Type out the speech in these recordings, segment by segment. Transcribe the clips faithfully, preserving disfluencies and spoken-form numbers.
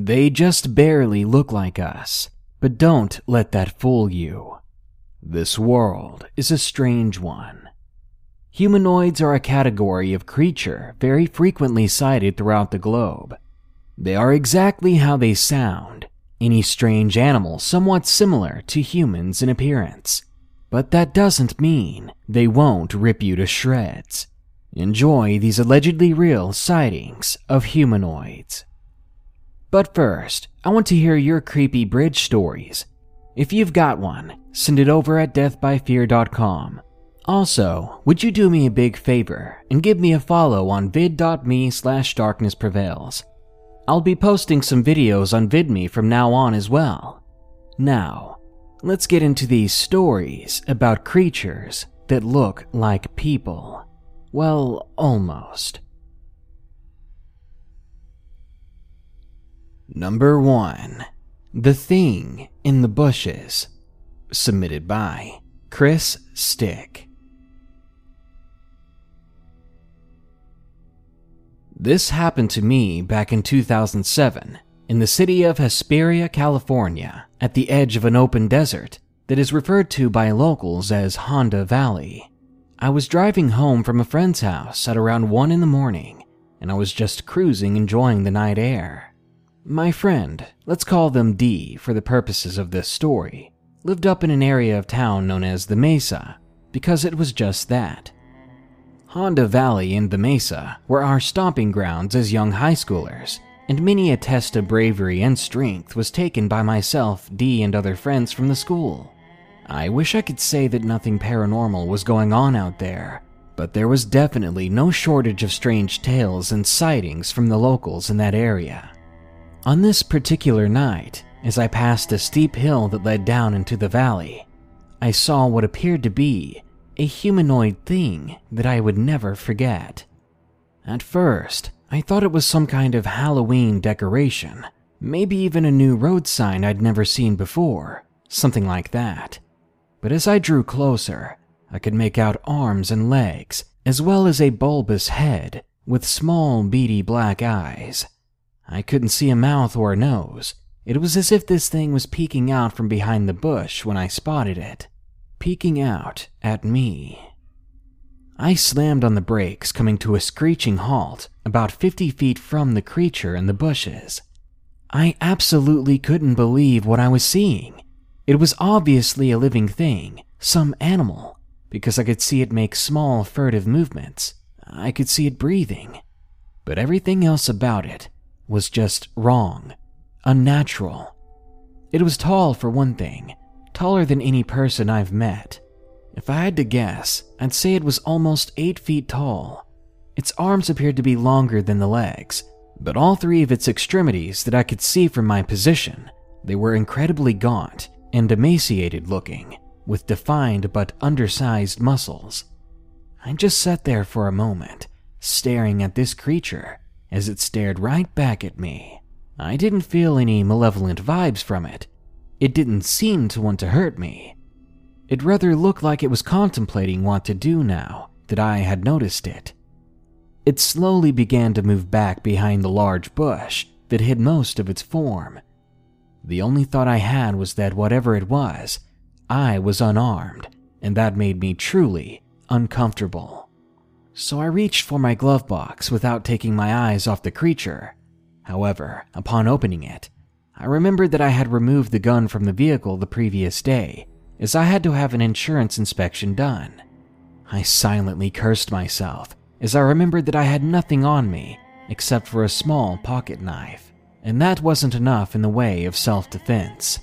They just barely look like us, but don't let that fool you. This world is a strange one. Humanoids are a category of creature very frequently cited throughout the globe. They are exactly how they sound, any strange animal somewhat similar to humans in appearance. But that doesn't mean they won't rip you to shreds. Enjoy these allegedly real sightings of humanoids. But first, I want to hear your creepy bridge stories. If you've got one, send it over at death by fear dot com. Also, would you do me a big favor and give me a follow on vid dot me slash darkness prevails. I'll be posting some videos on Vidme from now on as well. Now, let's get into these stories about creatures that look like people. Well, almost. Number one. The Thing in the Bushes. Submitted by Chris Stick. This happened to me back in two thousand seven in the city of Hesperia, California, at the edge of an open desert that is referred to by locals as Honda Valley. I was driving home from a friend's house at around one in the morning, and I was just cruising, enjoying the night air. My friend, let's call them D for the purposes of this story, lived up in an area of town known as the Mesa, because it was just that. Honda Valley and the Mesa were our stomping grounds as young high schoolers, and many a test of bravery and strength was taken by myself, D, and other friends from the school. I wish I could say that nothing paranormal was going on out there, but there was definitely no shortage of strange tales and sightings from the locals in that area. On this particular night, as I passed a steep hill that led down into the valley, I saw what appeared to be a humanoid thing that I would never forget. At first, I thought it was some kind of Halloween decoration, maybe even a new road sign I'd never seen before, something like that. But as I drew closer, I could make out arms and legs, as well as a bulbous head with small, beady black eyes. I couldn't see a mouth or a nose. It was as if this thing was peeking out from behind the bush when I spotted it, peeking out at me. I slammed on the brakes, coming to a screeching halt about fifty feet from the creature in the bushes. I absolutely couldn't believe what I was seeing. It was obviously a living thing, some animal, because I could see it make small, furtive movements. I could see it breathing. But everything else about it was just wrong, unnatural. It was tall, for one thing, taller than any person I've met. If I had to guess, I'd say it was almost eight feet tall. Its arms appeared to be longer than the legs, but all three of its extremities that I could see from my position, they were incredibly gaunt and emaciated looking, with defined but undersized muscles. I just sat there for a moment, staring at this creature as it stared right back at me. I didn't feel any malevolent vibes from it. It didn't seem to want to hurt me. It rather looked like it was contemplating what to do now that I had noticed it. It slowly began to move back behind the large bush that hid most of its form. The only thought I had was that whatever it was, I was unarmed, and that made me truly uncomfortable. So I reached for my glove box without taking my eyes off the creature. However, upon opening it, I remembered that I had removed the gun from the vehicle the previous day, as I had to have an insurance inspection done. I silently cursed myself, as I remembered that I had nothing on me except for a small pocket knife, and that wasn't enough in the way of self-defense.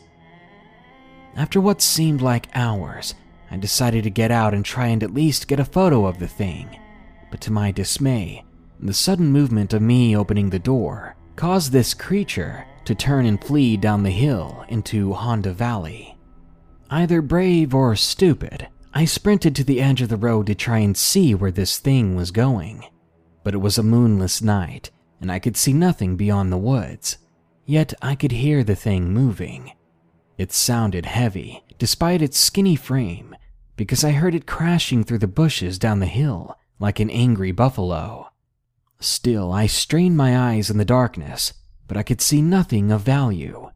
After what seemed like hours, I decided to get out and try and at least get a photo of the thing. But to my dismay, the sudden movement of me opening the door caused this creature to turn and flee down the hill into Honda Valley. Either brave or stupid, I sprinted to the edge of the road to try and see where this thing was going. But it was a moonless night, and I could see nothing beyond the woods. Yet I could hear the thing moving. It sounded heavy, despite its skinny frame, because I heard it crashing through the bushes down the hill like an angry buffalo. Still, I strained my eyes in the darkness, but I could see nothing of value.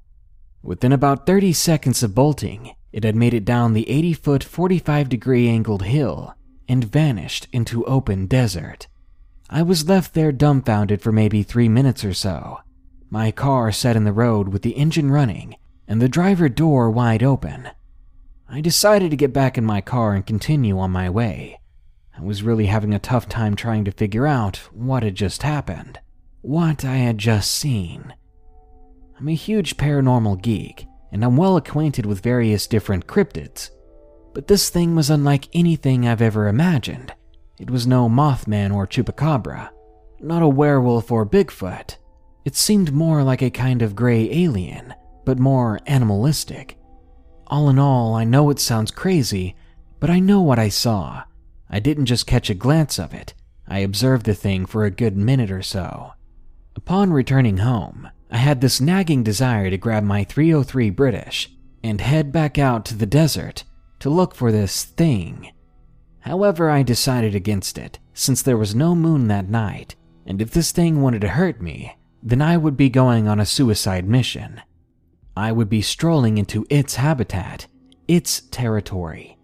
Within about thirty seconds of bolting, it had made it down the eighty-foot, forty-five-degree angled hill and vanished into open desert. I was left there dumbfounded for maybe three minutes or so. My car sat in the road with the engine running and the driver door wide open. I decided to get back in my car and continue on my way. I was really having a tough time trying to figure out what had just happened, what I had just seen. I'm a huge paranormal geek, and I'm well acquainted with various different cryptids, but this thing was unlike anything I've ever imagined. It was no Mothman or Chupacabra, not a werewolf or Bigfoot. It seemed more like a kind of gray alien, but more animalistic. All in all, I know it sounds crazy, but I know what I saw. I didn't just catch a glance of it. I observed the thing for a good minute or so. Upon returning home, I had this nagging desire to grab my three oh three British and head back out to the desert to look for this thing. However, I decided against it, since there was no moon that night, and if this thing wanted to hurt me, then I would be going on a suicide mission. I would be strolling into its habitat, its territory.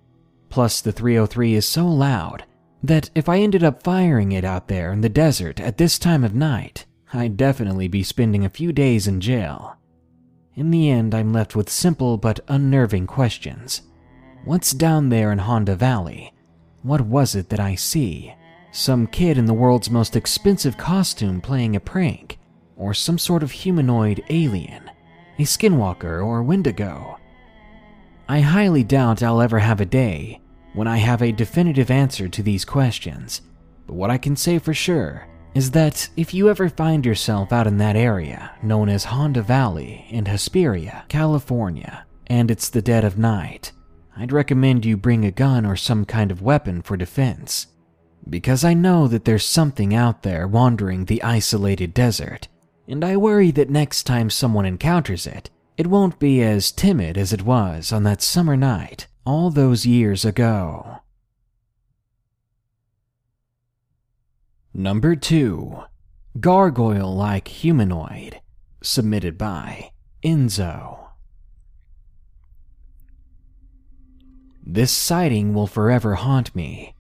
Plus, the three oh three is so loud that if I ended up firing it out there in the desert at this time of night, I'd definitely be spending a few days in jail. In the end, I'm left with simple but unnerving questions. What's down there in Honda Valley? What was it that I see? Some kid in the world's most expensive costume playing a prank, or some sort of humanoid alien, a skinwalker or Wendigo? I highly doubt I'll ever have a day when I have a definitive answer to these questions, but what I can say for sure is that if you ever find yourself out in that area known as Honda Valley in Hesperia, California, and it's the dead of night, I'd recommend you bring a gun or some kind of weapon for defense, because I know that there's something out there wandering the isolated desert, and I worry that next time someone encounters it, it won't be as timid as it was on that summer night all those years ago. Number two. Gargoyle-like humanoid. Submitted by Enzo. This sighting will forever haunt me.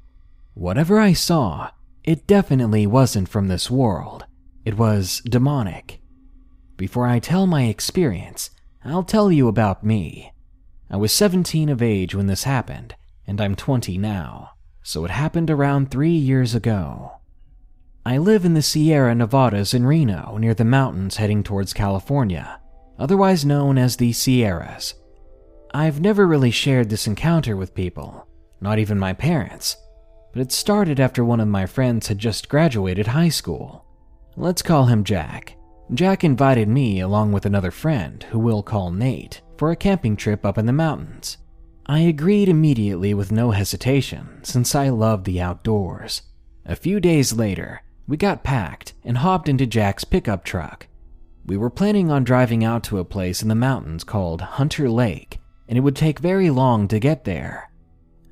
Whatever I saw, it definitely wasn't from this world. It was demonic. Before I tell my experience, I'll tell you about me. I was seventeen of age when this happened, and I'm twenty now, so it happened around three years ago. I live in the Sierra Nevadas in Reno, near the mountains heading towards California, otherwise known as the Sierras. I've never really shared this encounter with people, not even my parents, but it started after one of my friends had just graduated high school. Let's call him Jack. Jack invited me, along with another friend, who we'll call Nate, for a camping trip up in the mountains. I agreed immediately with no hesitation, since I loved the outdoors. A few days later, we got packed and hopped into Jack's pickup truck. We were planning on driving out to a place in the mountains called Hunter Lake, and it would take very long to get there.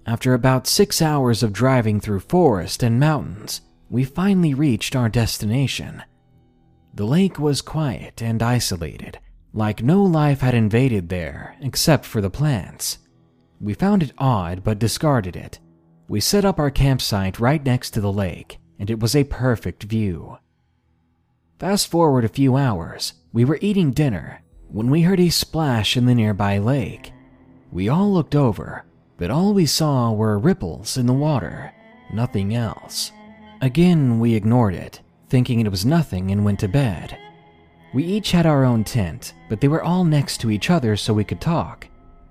After about six hours of driving through forest and mountains, we finally reached our destination. The lake was quiet and isolated, like no life had invaded there except for the plants. We found it odd but discarded it. We set up our campsite right next to the lake, and it was a perfect view. Fast forward a few hours, we were eating dinner when we heard a splash in the nearby lake. We all looked over, but all we saw were ripples in the water, nothing else. Again, we ignored it, thinking it was nothing, and went to bed. We each had our own tent, but they were all next to each other so we could talk.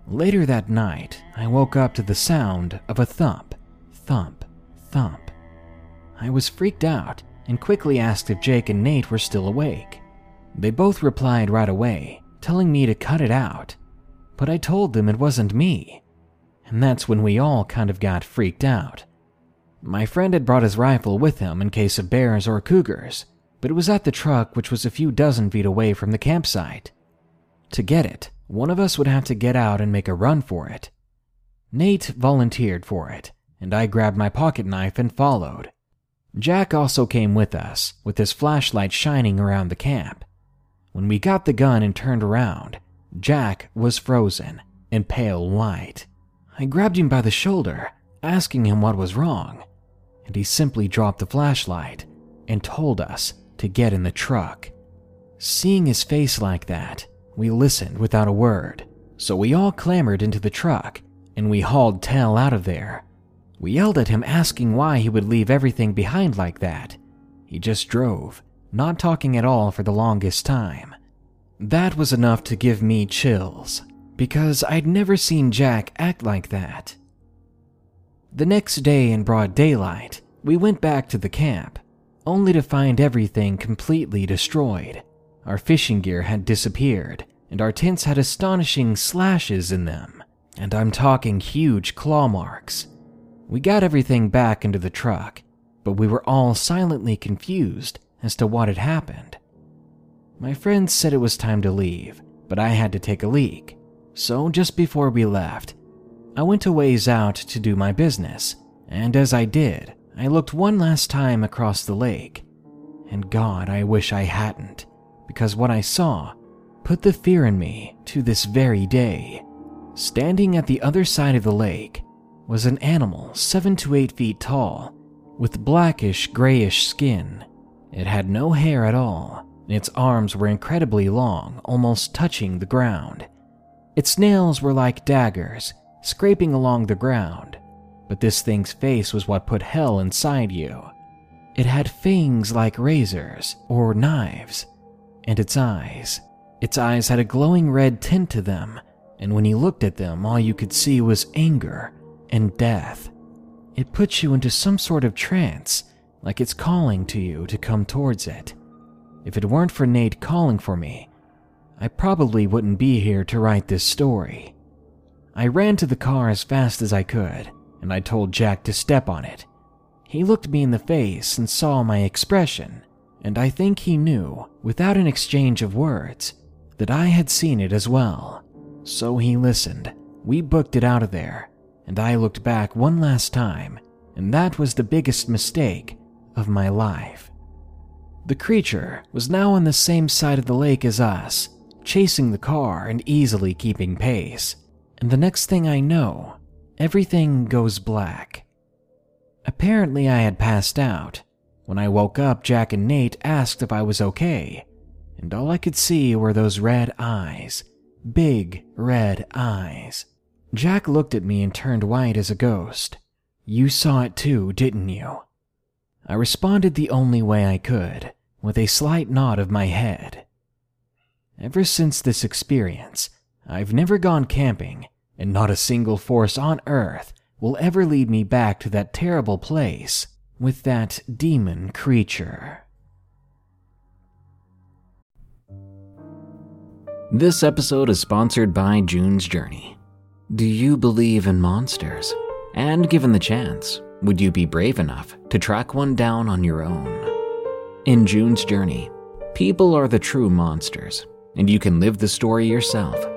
Later that night, I woke up to the sound of a thump, thump, thump. I was freaked out and quickly asked if Jake and Nate were still awake. They both replied right away, telling me to cut it out, but I told them it wasn't me, and that's when we all kind of got freaked out. My friend had brought his rifle with him in case of bears or cougars, but it was at the truck, which was a few dozen feet away from the campsite. To get it, one of us would have to get out and make a run for it. Nate volunteered for it, and I grabbed my pocket knife and followed. Jack also came with us, with his flashlight shining around the camp. When we got the gun and turned around, Jack was frozen and pale white. I grabbed him by the shoulder, asking him what was wrong, and he simply dropped the flashlight and told us to get in the truck. Seeing his face like that, we listened without a word, so we all clambered into the truck and we hauled tail out of there. We yelled at him asking why he would leave everything behind like that. He just drove, not talking at all for the longest time. That was enough to give me chills, because I'd never seen Jack act like that. The next day in broad daylight, we went back to the camp, only to find everything completely destroyed. Our fishing gear had disappeared, and our tents had astonishing slashes in them, and I'm talking huge claw marks. We got everything back into the truck, but we were all silently confused as to what had happened. My friends said it was time to leave, but I had to take a leak, so just before we left, I went a ways out to do my business, and as I did, I looked one last time across the lake. And God, I wish I hadn't, because what I saw put the fear in me to this very day. Standing at the other side of the lake was an animal seven to eight feet tall, with blackish, grayish skin. It had no hair at all, and its arms were incredibly long, almost touching the ground. Its nails were like daggers, scraping along the ground, but this thing's face was what put hell inside you. It had fangs like razors or knives, and its eyes. Its eyes had a glowing red tint to them, and when you looked at them, all you could see was anger and death. It put you into some sort of trance, like it's calling to you to come towards it. If it weren't for Nate calling for me, I probably wouldn't be here to write this story. I ran to the car as fast as I could, and I told Jack to step on it. He looked me in the face and saw my expression, and I think he knew, without an exchange of words, that I had seen it as well. So he listened. We booked it out of there, and I looked back one last time, and that was the biggest mistake of my life. The creature was now on the same side of the lake as us, chasing the car and easily keeping pace. And the next thing I know, everything goes black. Apparently I had passed out. When I woke up, Jack and Nate asked if I was okay, and all I could see were those red eyes, big red eyes. Jack looked at me and turned white as a ghost. "You saw it too, didn't you?" I responded the only way I could, with a slight nod of my head. Ever since this experience, I've never gone camping, and not a single force on earth will ever lead me back to that terrible place with that demon creature. This episode is sponsored by June's Journey. Do you believe in monsters? And given the chance, would you be brave enough to track one down on your own? In June's Journey, people are the true monsters, and you can live the story yourself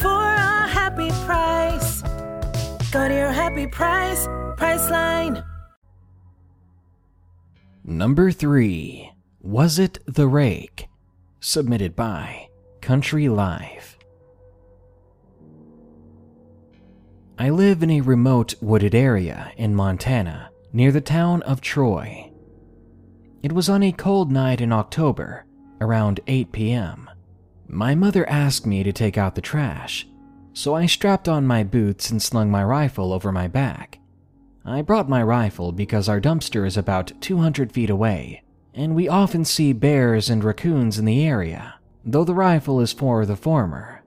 for a happy price. Go to your happy price, Priceline. Number three. Was it the rake? Submitted by Country Life. I live in a remote wooded area in Montana near the town of Troy. It was on a cold night in October, around eight p.m. My mother asked me to take out the trash, so I strapped on my boots and slung my rifle over my back. I brought my rifle because our dumpster is about two hundred feet away, and we often see bears and raccoons in the area, though the rifle is for the former.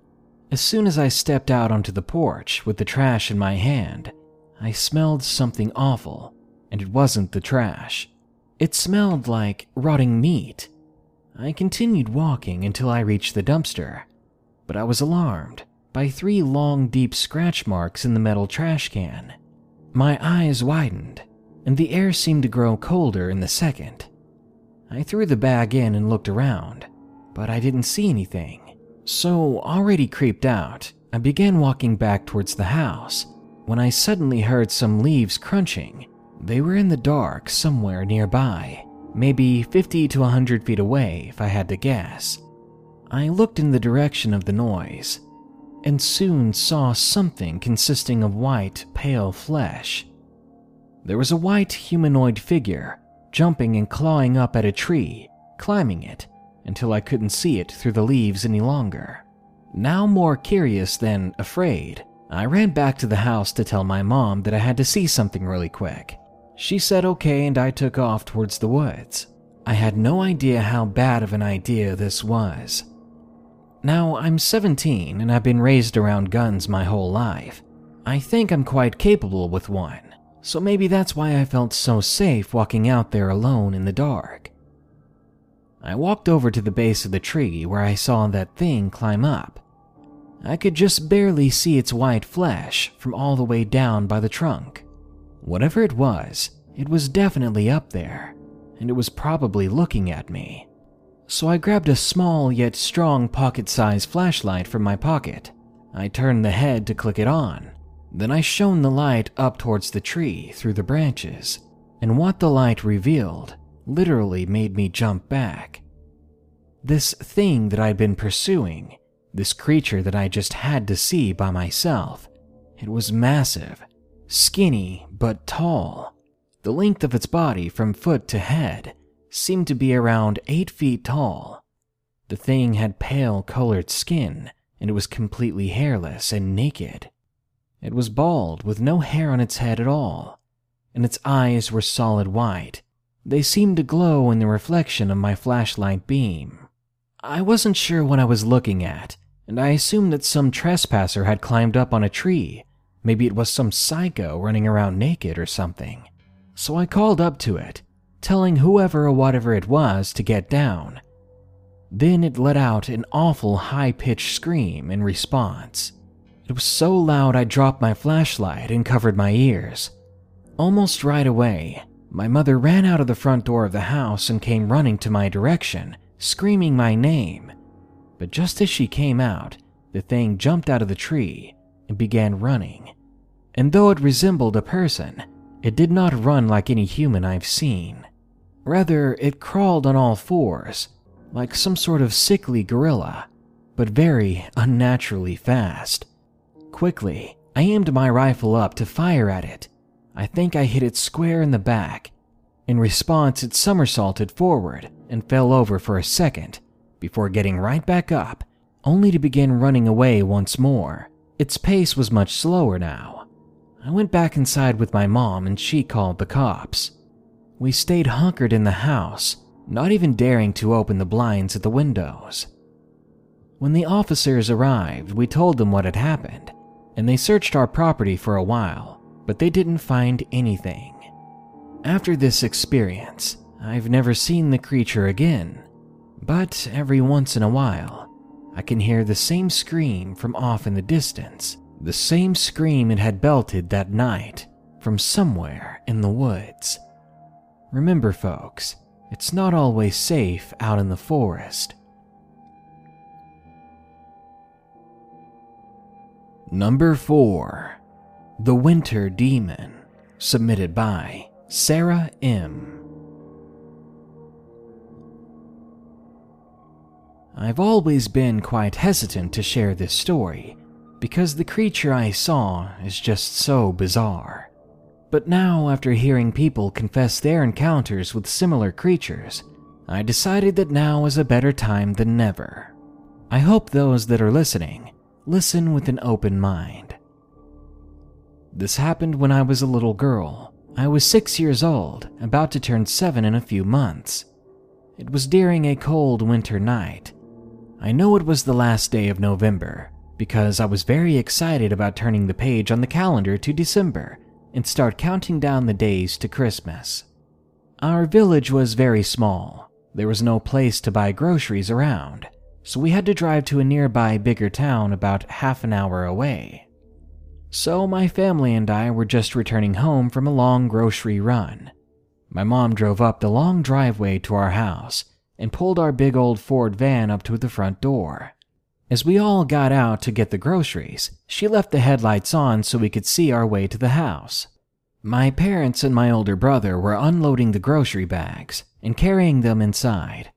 As soon as I stepped out onto the porch with the trash in my hand, I smelled something awful, and it wasn't the trash. It smelled like rotting meat. I continued walking until I reached the dumpster, but I was alarmed by three long, deep scratch marks in the metal trash can. My eyes widened, and the air seemed to grow colder in the second. I threw the bag in and looked around, but I didn't see anything. So, already creeped out, I began walking back towards the house when I suddenly heard some leaves crunching. They were in the dark somewhere nearby, maybe fifty to one hundred feet away if I had to guess. I looked in the direction of the noise, and soon saw something consisting of white, pale flesh. There was a white humanoid figure, jumping and clawing up at a tree, climbing it, until I couldn't see it through the leaves any longer. Now more curious than afraid, I ran back to the house to tell my mom that I had to see something really quick. She said okay, and I took off towards the woods. I had no idea how bad of an idea this was. Now, I'm seventeen and I've been raised around guns my whole life. I think I'm quite capable with one, so maybe that's why I felt so safe walking out there alone in the dark. I walked over to the base of the tree where I saw that thing climb up. I could just barely see its white flesh from all the way down by the trunk. Whatever it was, it was definitely up there, and it was probably looking at me. So I grabbed a small yet strong pocket-sized flashlight from my pocket. I turned the head to click it on. Then I shone the light up towards the tree through the branches, and what the light revealed literally made me jump back. This thing that I'd been pursuing, this creature that I just had to see by myself, it was massive, skinny but tall. The length of its body from foot to head seemed to be around eight feet tall. The thing had pale colored skin, and it was completely hairless and naked. It was bald with no hair on its head at all, and its eyes were solid white. They seemed to glow in the reflection of my flashlight beam. I wasn't sure what I was looking at, and I assumed that some trespasser had climbed up on a tree. Maybe it was some psycho running around naked or something. So I called up to it, telling whoever or whatever it was to get down. Then it let out an awful high-pitched scream in response. It was so loud I dropped my flashlight and covered my ears. Almost right away, my mother ran out of the front door of the house and came running to my direction, screaming my name. But just as she came out, the thing jumped out of the tree and began running. And though it resembled a person, it did not run like any human I've seen. Rather, it crawled on all fours, like some sort of sickly gorilla, but very unnaturally fast. Quickly, I aimed my rifle up to fire at it. I think I hit it square in the back. In response, it somersaulted forward and fell over for a second, before getting right back up, only to begin running away once more. Its pace was much slower now. I went back inside with my mom and she called the cops. We stayed hunkered in the house, not even daring to open the blinds at the windows. When the officers arrived, we told them what had happened, and they searched our property for a while, but they didn't find anything. After this experience, I've never seen the creature again, but every once in a while, I can hear the same scream from off in the distance, the same scream it had belted that night from somewhere in the woods. Remember, folks, it's not always safe out in the forest. Number four. The Winter Demon, submitted by Sarah M. I've always been quite hesitant to share this story because the creature I saw is just so bizarre. But now, after hearing people confess their encounters with similar creatures, I decided that now is a better time than never. I hope those that are listening listen with an open mind. This happened when I was a little girl. I was six years old, about to turn seven in a few months. It was during a cold winter night. I know it was the last day of November because I was very excited about turning the page on the calendar to December and start counting down the days to Christmas. Our village was very small. There was no place to buy groceries around, so we had to drive to a nearby bigger town about half an hour away. So my family and I were just returning home from a long grocery run. My mom drove up the long driveway to our house and pulled our big old Ford van up to the front door. As we all got out to get the groceries, she left the headlights on so we could see our way to the house. My parents and my older brother were unloading the grocery bags and carrying them inside,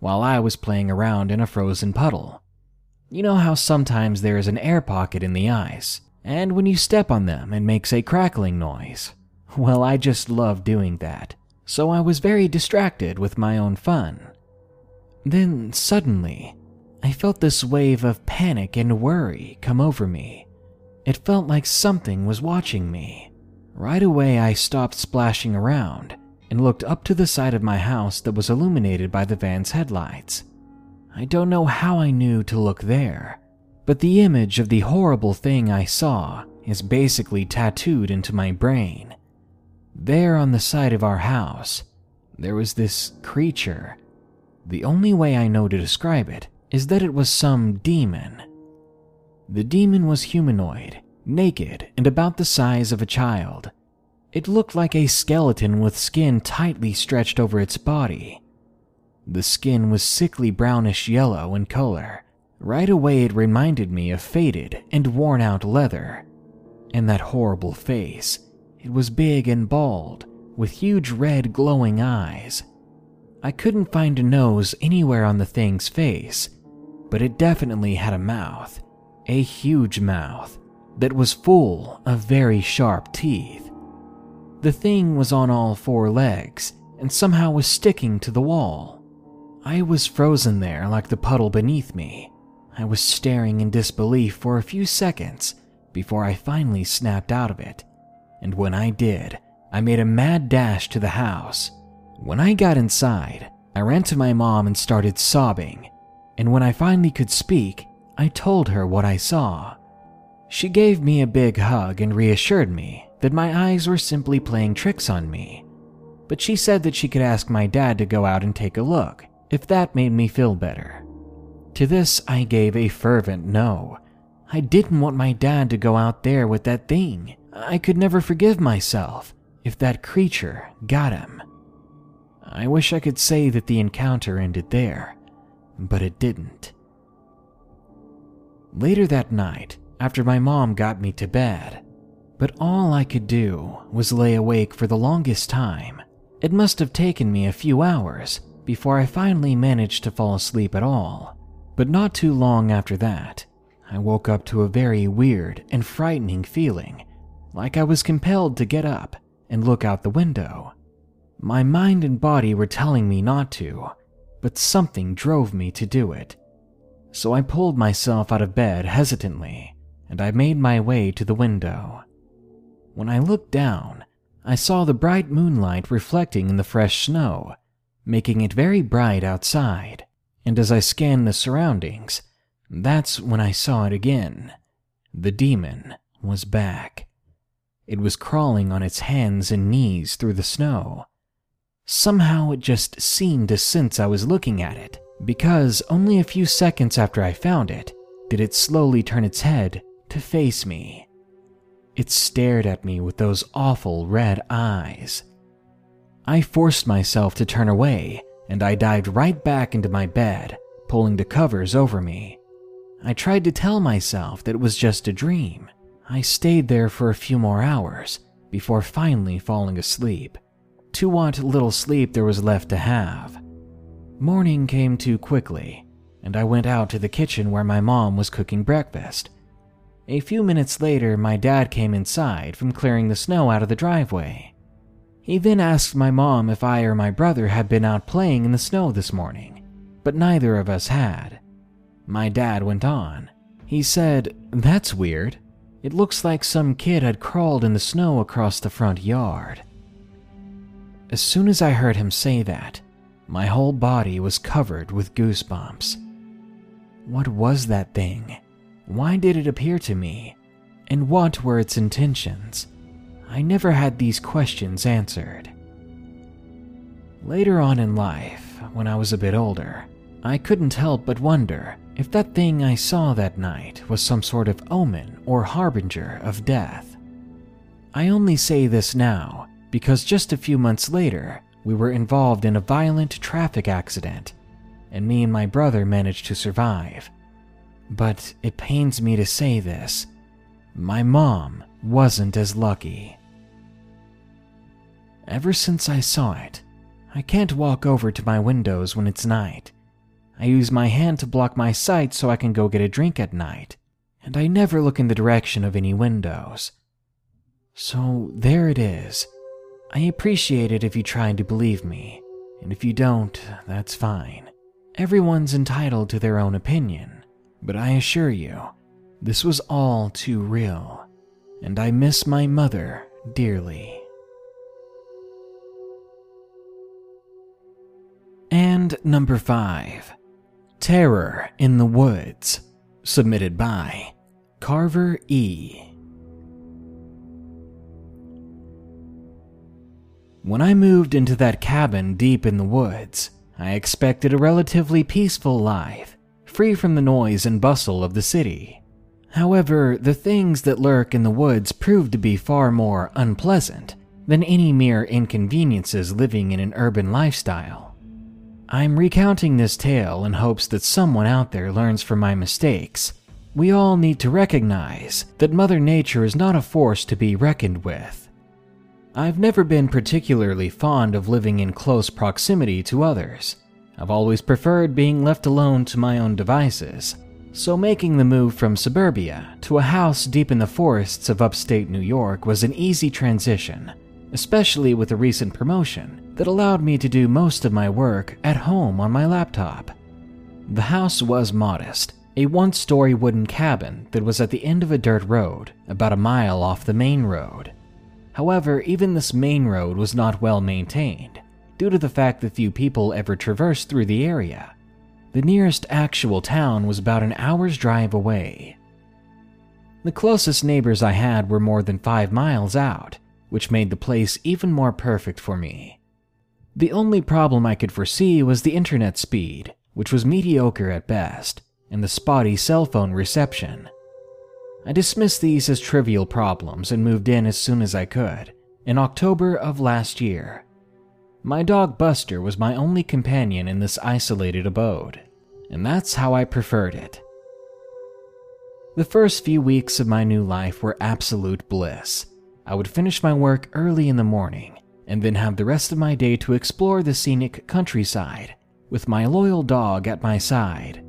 while I was playing around in a frozen puddle. You know how sometimes there is an air pocket in the ice, and when you step on them it makes a crackling noise? Well, I just love doing that, so I was very distracted with my own fun. Then, suddenly, I felt this wave of panic and worry come over me. It felt like something was watching me. Right away, I stopped splashing around and looked up to the side of my house that was illuminated by the van's headlights. I don't know how I knew to look there, but the image of the horrible thing I saw is basically tattooed into my brain. There on the side of our house, there was this creature. The only way I know to describe it is that it was some demon. The demon was humanoid, naked, and about the size of a child. It looked like a skeleton with skin tightly stretched over its body. The skin was sickly brownish yellow in color. Right away it reminded me of faded and worn out leather. And that horrible face. It was big and bald, with huge red glowing eyes. I couldn't find a nose anywhere on the thing's face, but it definitely had a mouth, a huge mouth, that was full of very sharp teeth. The thing was on all four legs and somehow was sticking to the wall. I was frozen there like the puddle beneath me. I was staring in disbelief for a few seconds before I finally snapped out of it. And when I did, I made a mad dash to the house. When I got inside, I ran to my mom and started sobbing, and when I finally could speak, I told her what I saw. She gave me a big hug and reassured me that my eyes were simply playing tricks on me, but she said that she could ask my dad to go out and take a look if that made me feel better. To this, I gave a fervent no. I didn't want my dad to go out there with that thing. I could never forgive myself if that creature got him. I wish I could say that the encounter ended there, but it didn't. Later that night, after my mom got me to bed, but all I could do was lay awake for the longest time. It must have taken me a few hours before I finally managed to fall asleep at all, but not too long after that, I woke up to a very weird and frightening feeling, like I was compelled to get up and look out the window. My mind and body were telling me not to, but something drove me to do it. So I pulled myself out of bed hesitantly, and I made my way to the window. When I looked down, I saw the bright moonlight reflecting in the fresh snow, making it very bright outside, and as I scanned the surroundings, That's when I saw it again. The demon was back. It was crawling on its hands and knees through the snow. Somehow it just seemed to sense I was looking at it, because only a few seconds after I found it, did it slowly turn its head to face me. It stared at me with those awful red eyes. I forced myself to turn away, and I dived right back into my bed, pulling the covers over me. I tried to tell myself that it was just a dream. I stayed there for a few more hours before finally falling asleep, to what little sleep there was left to have. Morning came too quickly, and I went out to the kitchen where my mom was cooking breakfast. A few minutes later, my dad came inside from clearing the snow out of the driveway. He then asked my mom if I or my brother had been out playing in the snow this morning, but neither of us had. My dad went on. He said, "That's weird. It looks like some kid had crawled in the snow across the front yard." As soon as I heard him say that, my whole body was covered with goosebumps. What was that thing? Why did it appear to me? And what were its intentions? I never had these questions answered. Later on in life, when I was a bit older, I couldn't help but wonder if that thing I saw that night was some sort of omen or harbinger of death. I only say this now because just a few months later, we were involved in a violent traffic accident, and me and my brother managed to survive. But it pains me to say this, my mom wasn't as lucky. Ever since I saw it, I can't walk over to my windows when it's night. I use my hand to block my sight so I can go get a drink at night, and I never look in the direction of any windows. So there it is. I appreciate it if you try to believe me, and if you don't, that's fine. Everyone's entitled to their own opinion, but I assure you, this was all too real, and I miss my mother dearly. And number five. Terror in the Woods, submitted by Carver E. When I moved into that cabin deep in the woods, I expected a relatively peaceful life, free from the noise and bustle of the city. However, the things that lurk in the woods proved to be far more unpleasant than any mere inconveniences living in an urban lifestyle. I'm recounting this tale in hopes that someone out there learns from my mistakes. We all need to recognize that Mother Nature is not a force to be reckoned with. I've never been particularly fond of living in close proximity to others. I've always preferred being left alone to my own devices, so making the move from suburbia to a house deep in the forests of upstate New York was an easy transition, especially with a recent promotion that allowed me to do most of my work at home on my laptop. The house was modest, a one-story wooden cabin that was at the end of a dirt road, about a mile off the main road. However, even this main road was not well maintained, due to the fact that few people ever traversed through the area. The nearest actual town was about an hour's drive away. The closest neighbors I had were more than five miles out, which made the place even more perfect for me. The only problem I could foresee was the internet speed, which was mediocre at best, and the spotty cell phone reception. I dismissed these as trivial problems and moved in as soon as I could, in October of last year. My dog Buster was my only companion in this isolated abode, and that's how I preferred it. The first few weeks of my new life were absolute bliss. I would finish my work early in the morning, and then have the rest of my day to explore the scenic countryside with my loyal dog at my side.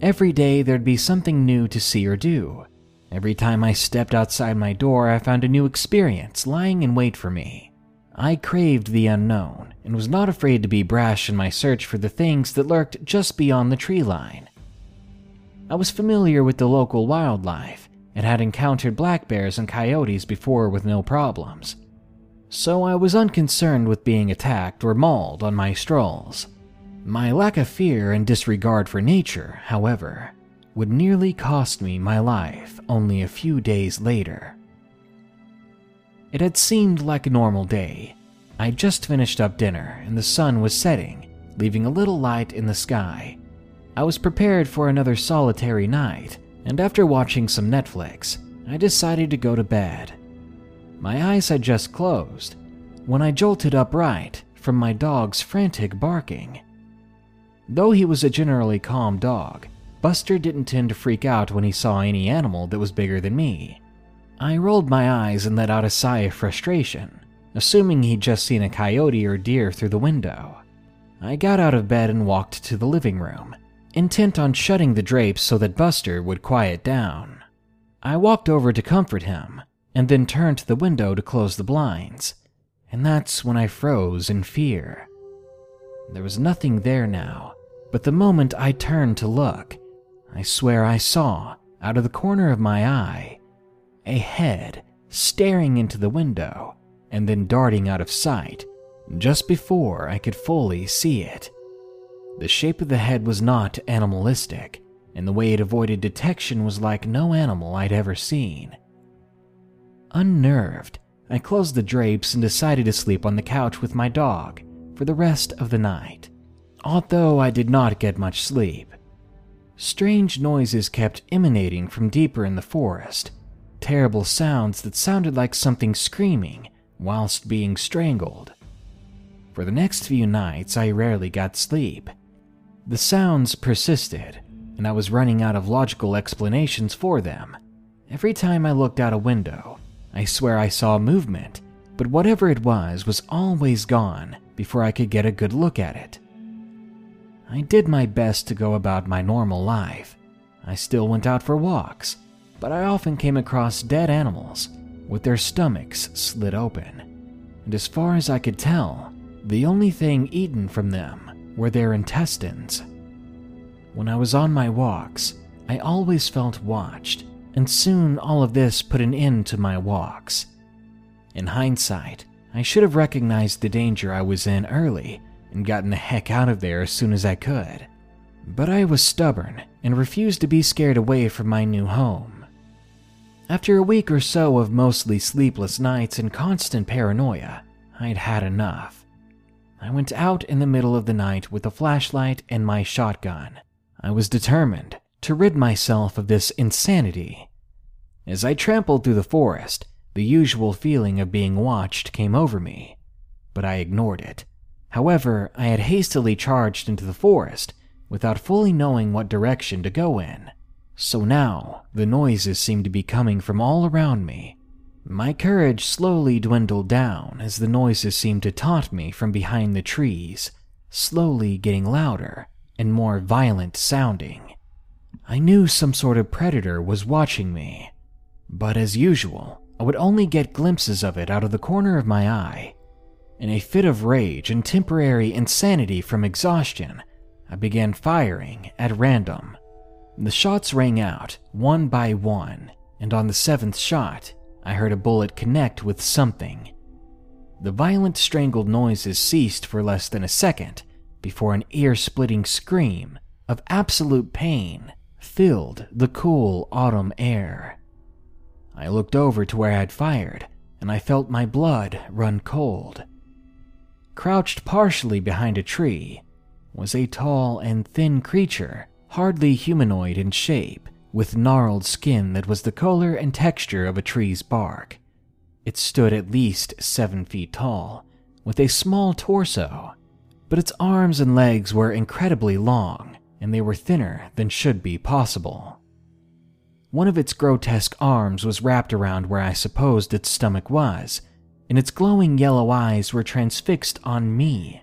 Every day there'd be something new to see or do. Every time I stepped outside my door, I found a new experience lying in wait for me. I craved the unknown and was not afraid to be brash in my search for the things that lurked just beyond the tree line. I was familiar with the local wildlife and had encountered black bears and coyotes before with no problems. So I was unconcerned with being attacked or mauled on my strolls. My lack of fear and disregard for nature, however, would nearly cost me my life only a few days later. It had seemed like a normal day. I had just finished up dinner and the sun was setting, leaving a little light in the sky. I was prepared for another solitary night, and after watching some Netflix, I decided to go to bed. My eyes had just closed when I jolted upright from my dog's frantic barking. Though he was a generally calm dog, Buster didn't tend to freak out when he saw any animal that was bigger than me. I rolled my eyes and let out a sigh of frustration, assuming he'd just seen a coyote or deer through the window. I got out of bed and walked to the living room, intent on shutting the drapes so that Buster would quiet down. I walked over to comfort him, and then turned to the window to close the blinds, and that's when I froze in fear. There was nothing there now, but the moment I turned to look, I swear I saw, out of the corner of my eye, a head staring into the window and then darting out of sight just before I could fully see it. The shape of the head was not animalistic, and the way it avoided detection was like no animal I'd ever seen. Unnerved, I closed the drapes and decided to sleep on the couch with my dog for the rest of the night, although I did not get much sleep. Strange noises kept emanating from deeper in the forest, terrible sounds that sounded like something screaming whilst being strangled. For the next few nights, I rarely got sleep. The sounds persisted, and I was running out of logical explanations for them. Every time I looked out a window, I swear I saw movement, but whatever it was was always gone before I could get a good look at it. I did my best to go about my normal life. I still went out for walks, but I often came across dead animals with their stomachs slit open, and as far as I could tell, the only thing eaten from them were their intestines. When I was on my walks, I always felt watched, and soon all of this put an end to my walks. In hindsight, I should have recognized the danger I was in early and gotten the heck out of there as soon as I could. But I was stubborn and refused to be scared away from my new home. After a week or so of mostly sleepless nights and constant paranoia, I'd had enough. I went out in the middle of the night with a flashlight and my shotgun. I was determined to rid myself of this insanity. As I trampled through the forest, the usual feeling of being watched came over me, but I ignored it. However, I had hastily charged into the forest without fully knowing what direction to go in. So now, the noises seemed to be coming from all around me. My courage slowly dwindled down as the noises seemed to taunt me from behind the trees, slowly getting louder and more violent sounding. I knew some sort of predator was watching me, but as usual, I would only get glimpses of it out of the corner of my eye. In a fit of rage and temporary insanity from exhaustion, I began firing at random. The shots rang out one by one, and on the seventh shot, I heard a bullet connect with something. The violent strangled noises ceased for less than a second before an ear-splitting scream of absolute pain filled the cool autumn air. I looked over to where I had fired, and I felt my blood run cold. Crouched partially behind a tree was a tall and thin creature, hardly humanoid in shape, with gnarled skin that was the color and texture of a tree's bark. It stood at least seven feet tall, with a small torso, but its arms and legs were incredibly long, and they were thinner than should be possible. One of its grotesque arms was wrapped around where I supposed its stomach was, and its glowing yellow eyes were transfixed on me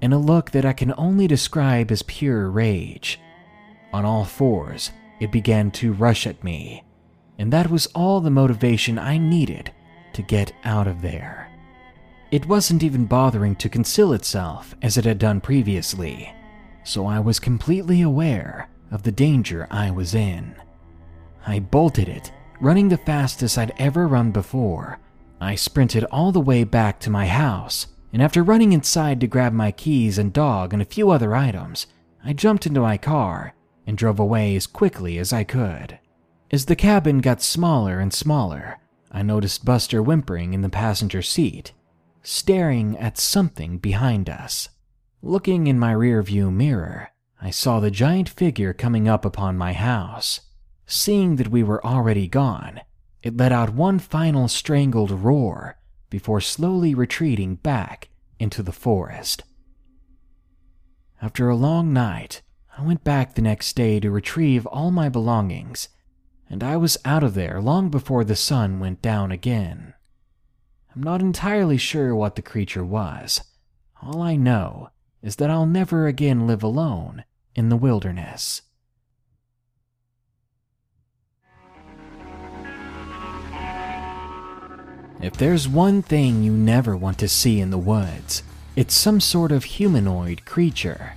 in a look that I can only describe as pure rage. On all fours, it began to rush at me, and that was all the motivation I needed to get out of there. It wasn't even bothering to conceal itself as it had done previously, so I was completely aware of the danger I was in. I bolted it, running the fastest I'd ever run before. I sprinted all the way back to my house, and after running inside to grab my keys and dog and a few other items, I jumped into my car and drove away as quickly as I could. As the cabin got smaller and smaller, I noticed Buster whimpering in the passenger seat, staring at something behind us. Looking in my rearview mirror, I saw the giant figure coming up upon my house. Seeing that we were already gone, it let out one final strangled roar before slowly retreating back into the forest. After a long night, I went back the next day to retrieve all my belongings, and I was out of there long before the sun went down again. I'm not entirely sure what the creature was. All I know is that I'll never again live alone in the wilderness. If there's one thing you never want to see in the woods, it's some sort of humanoid creature.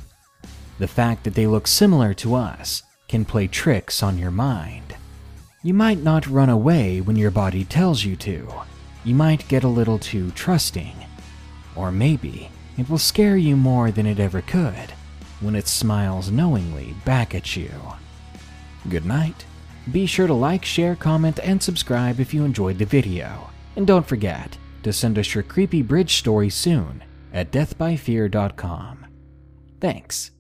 The fact that they look similar to us can play tricks on your mind. You might not run away when your body tells you to. You might get a little too trusting. Or maybe it will scare you more than it ever could when it smiles knowingly back at you. Good night. Be sure to like, share, comment, and subscribe if you enjoyed the video. And don't forget to send us your creepy bridge story soon at death by fear dot com. Thanks.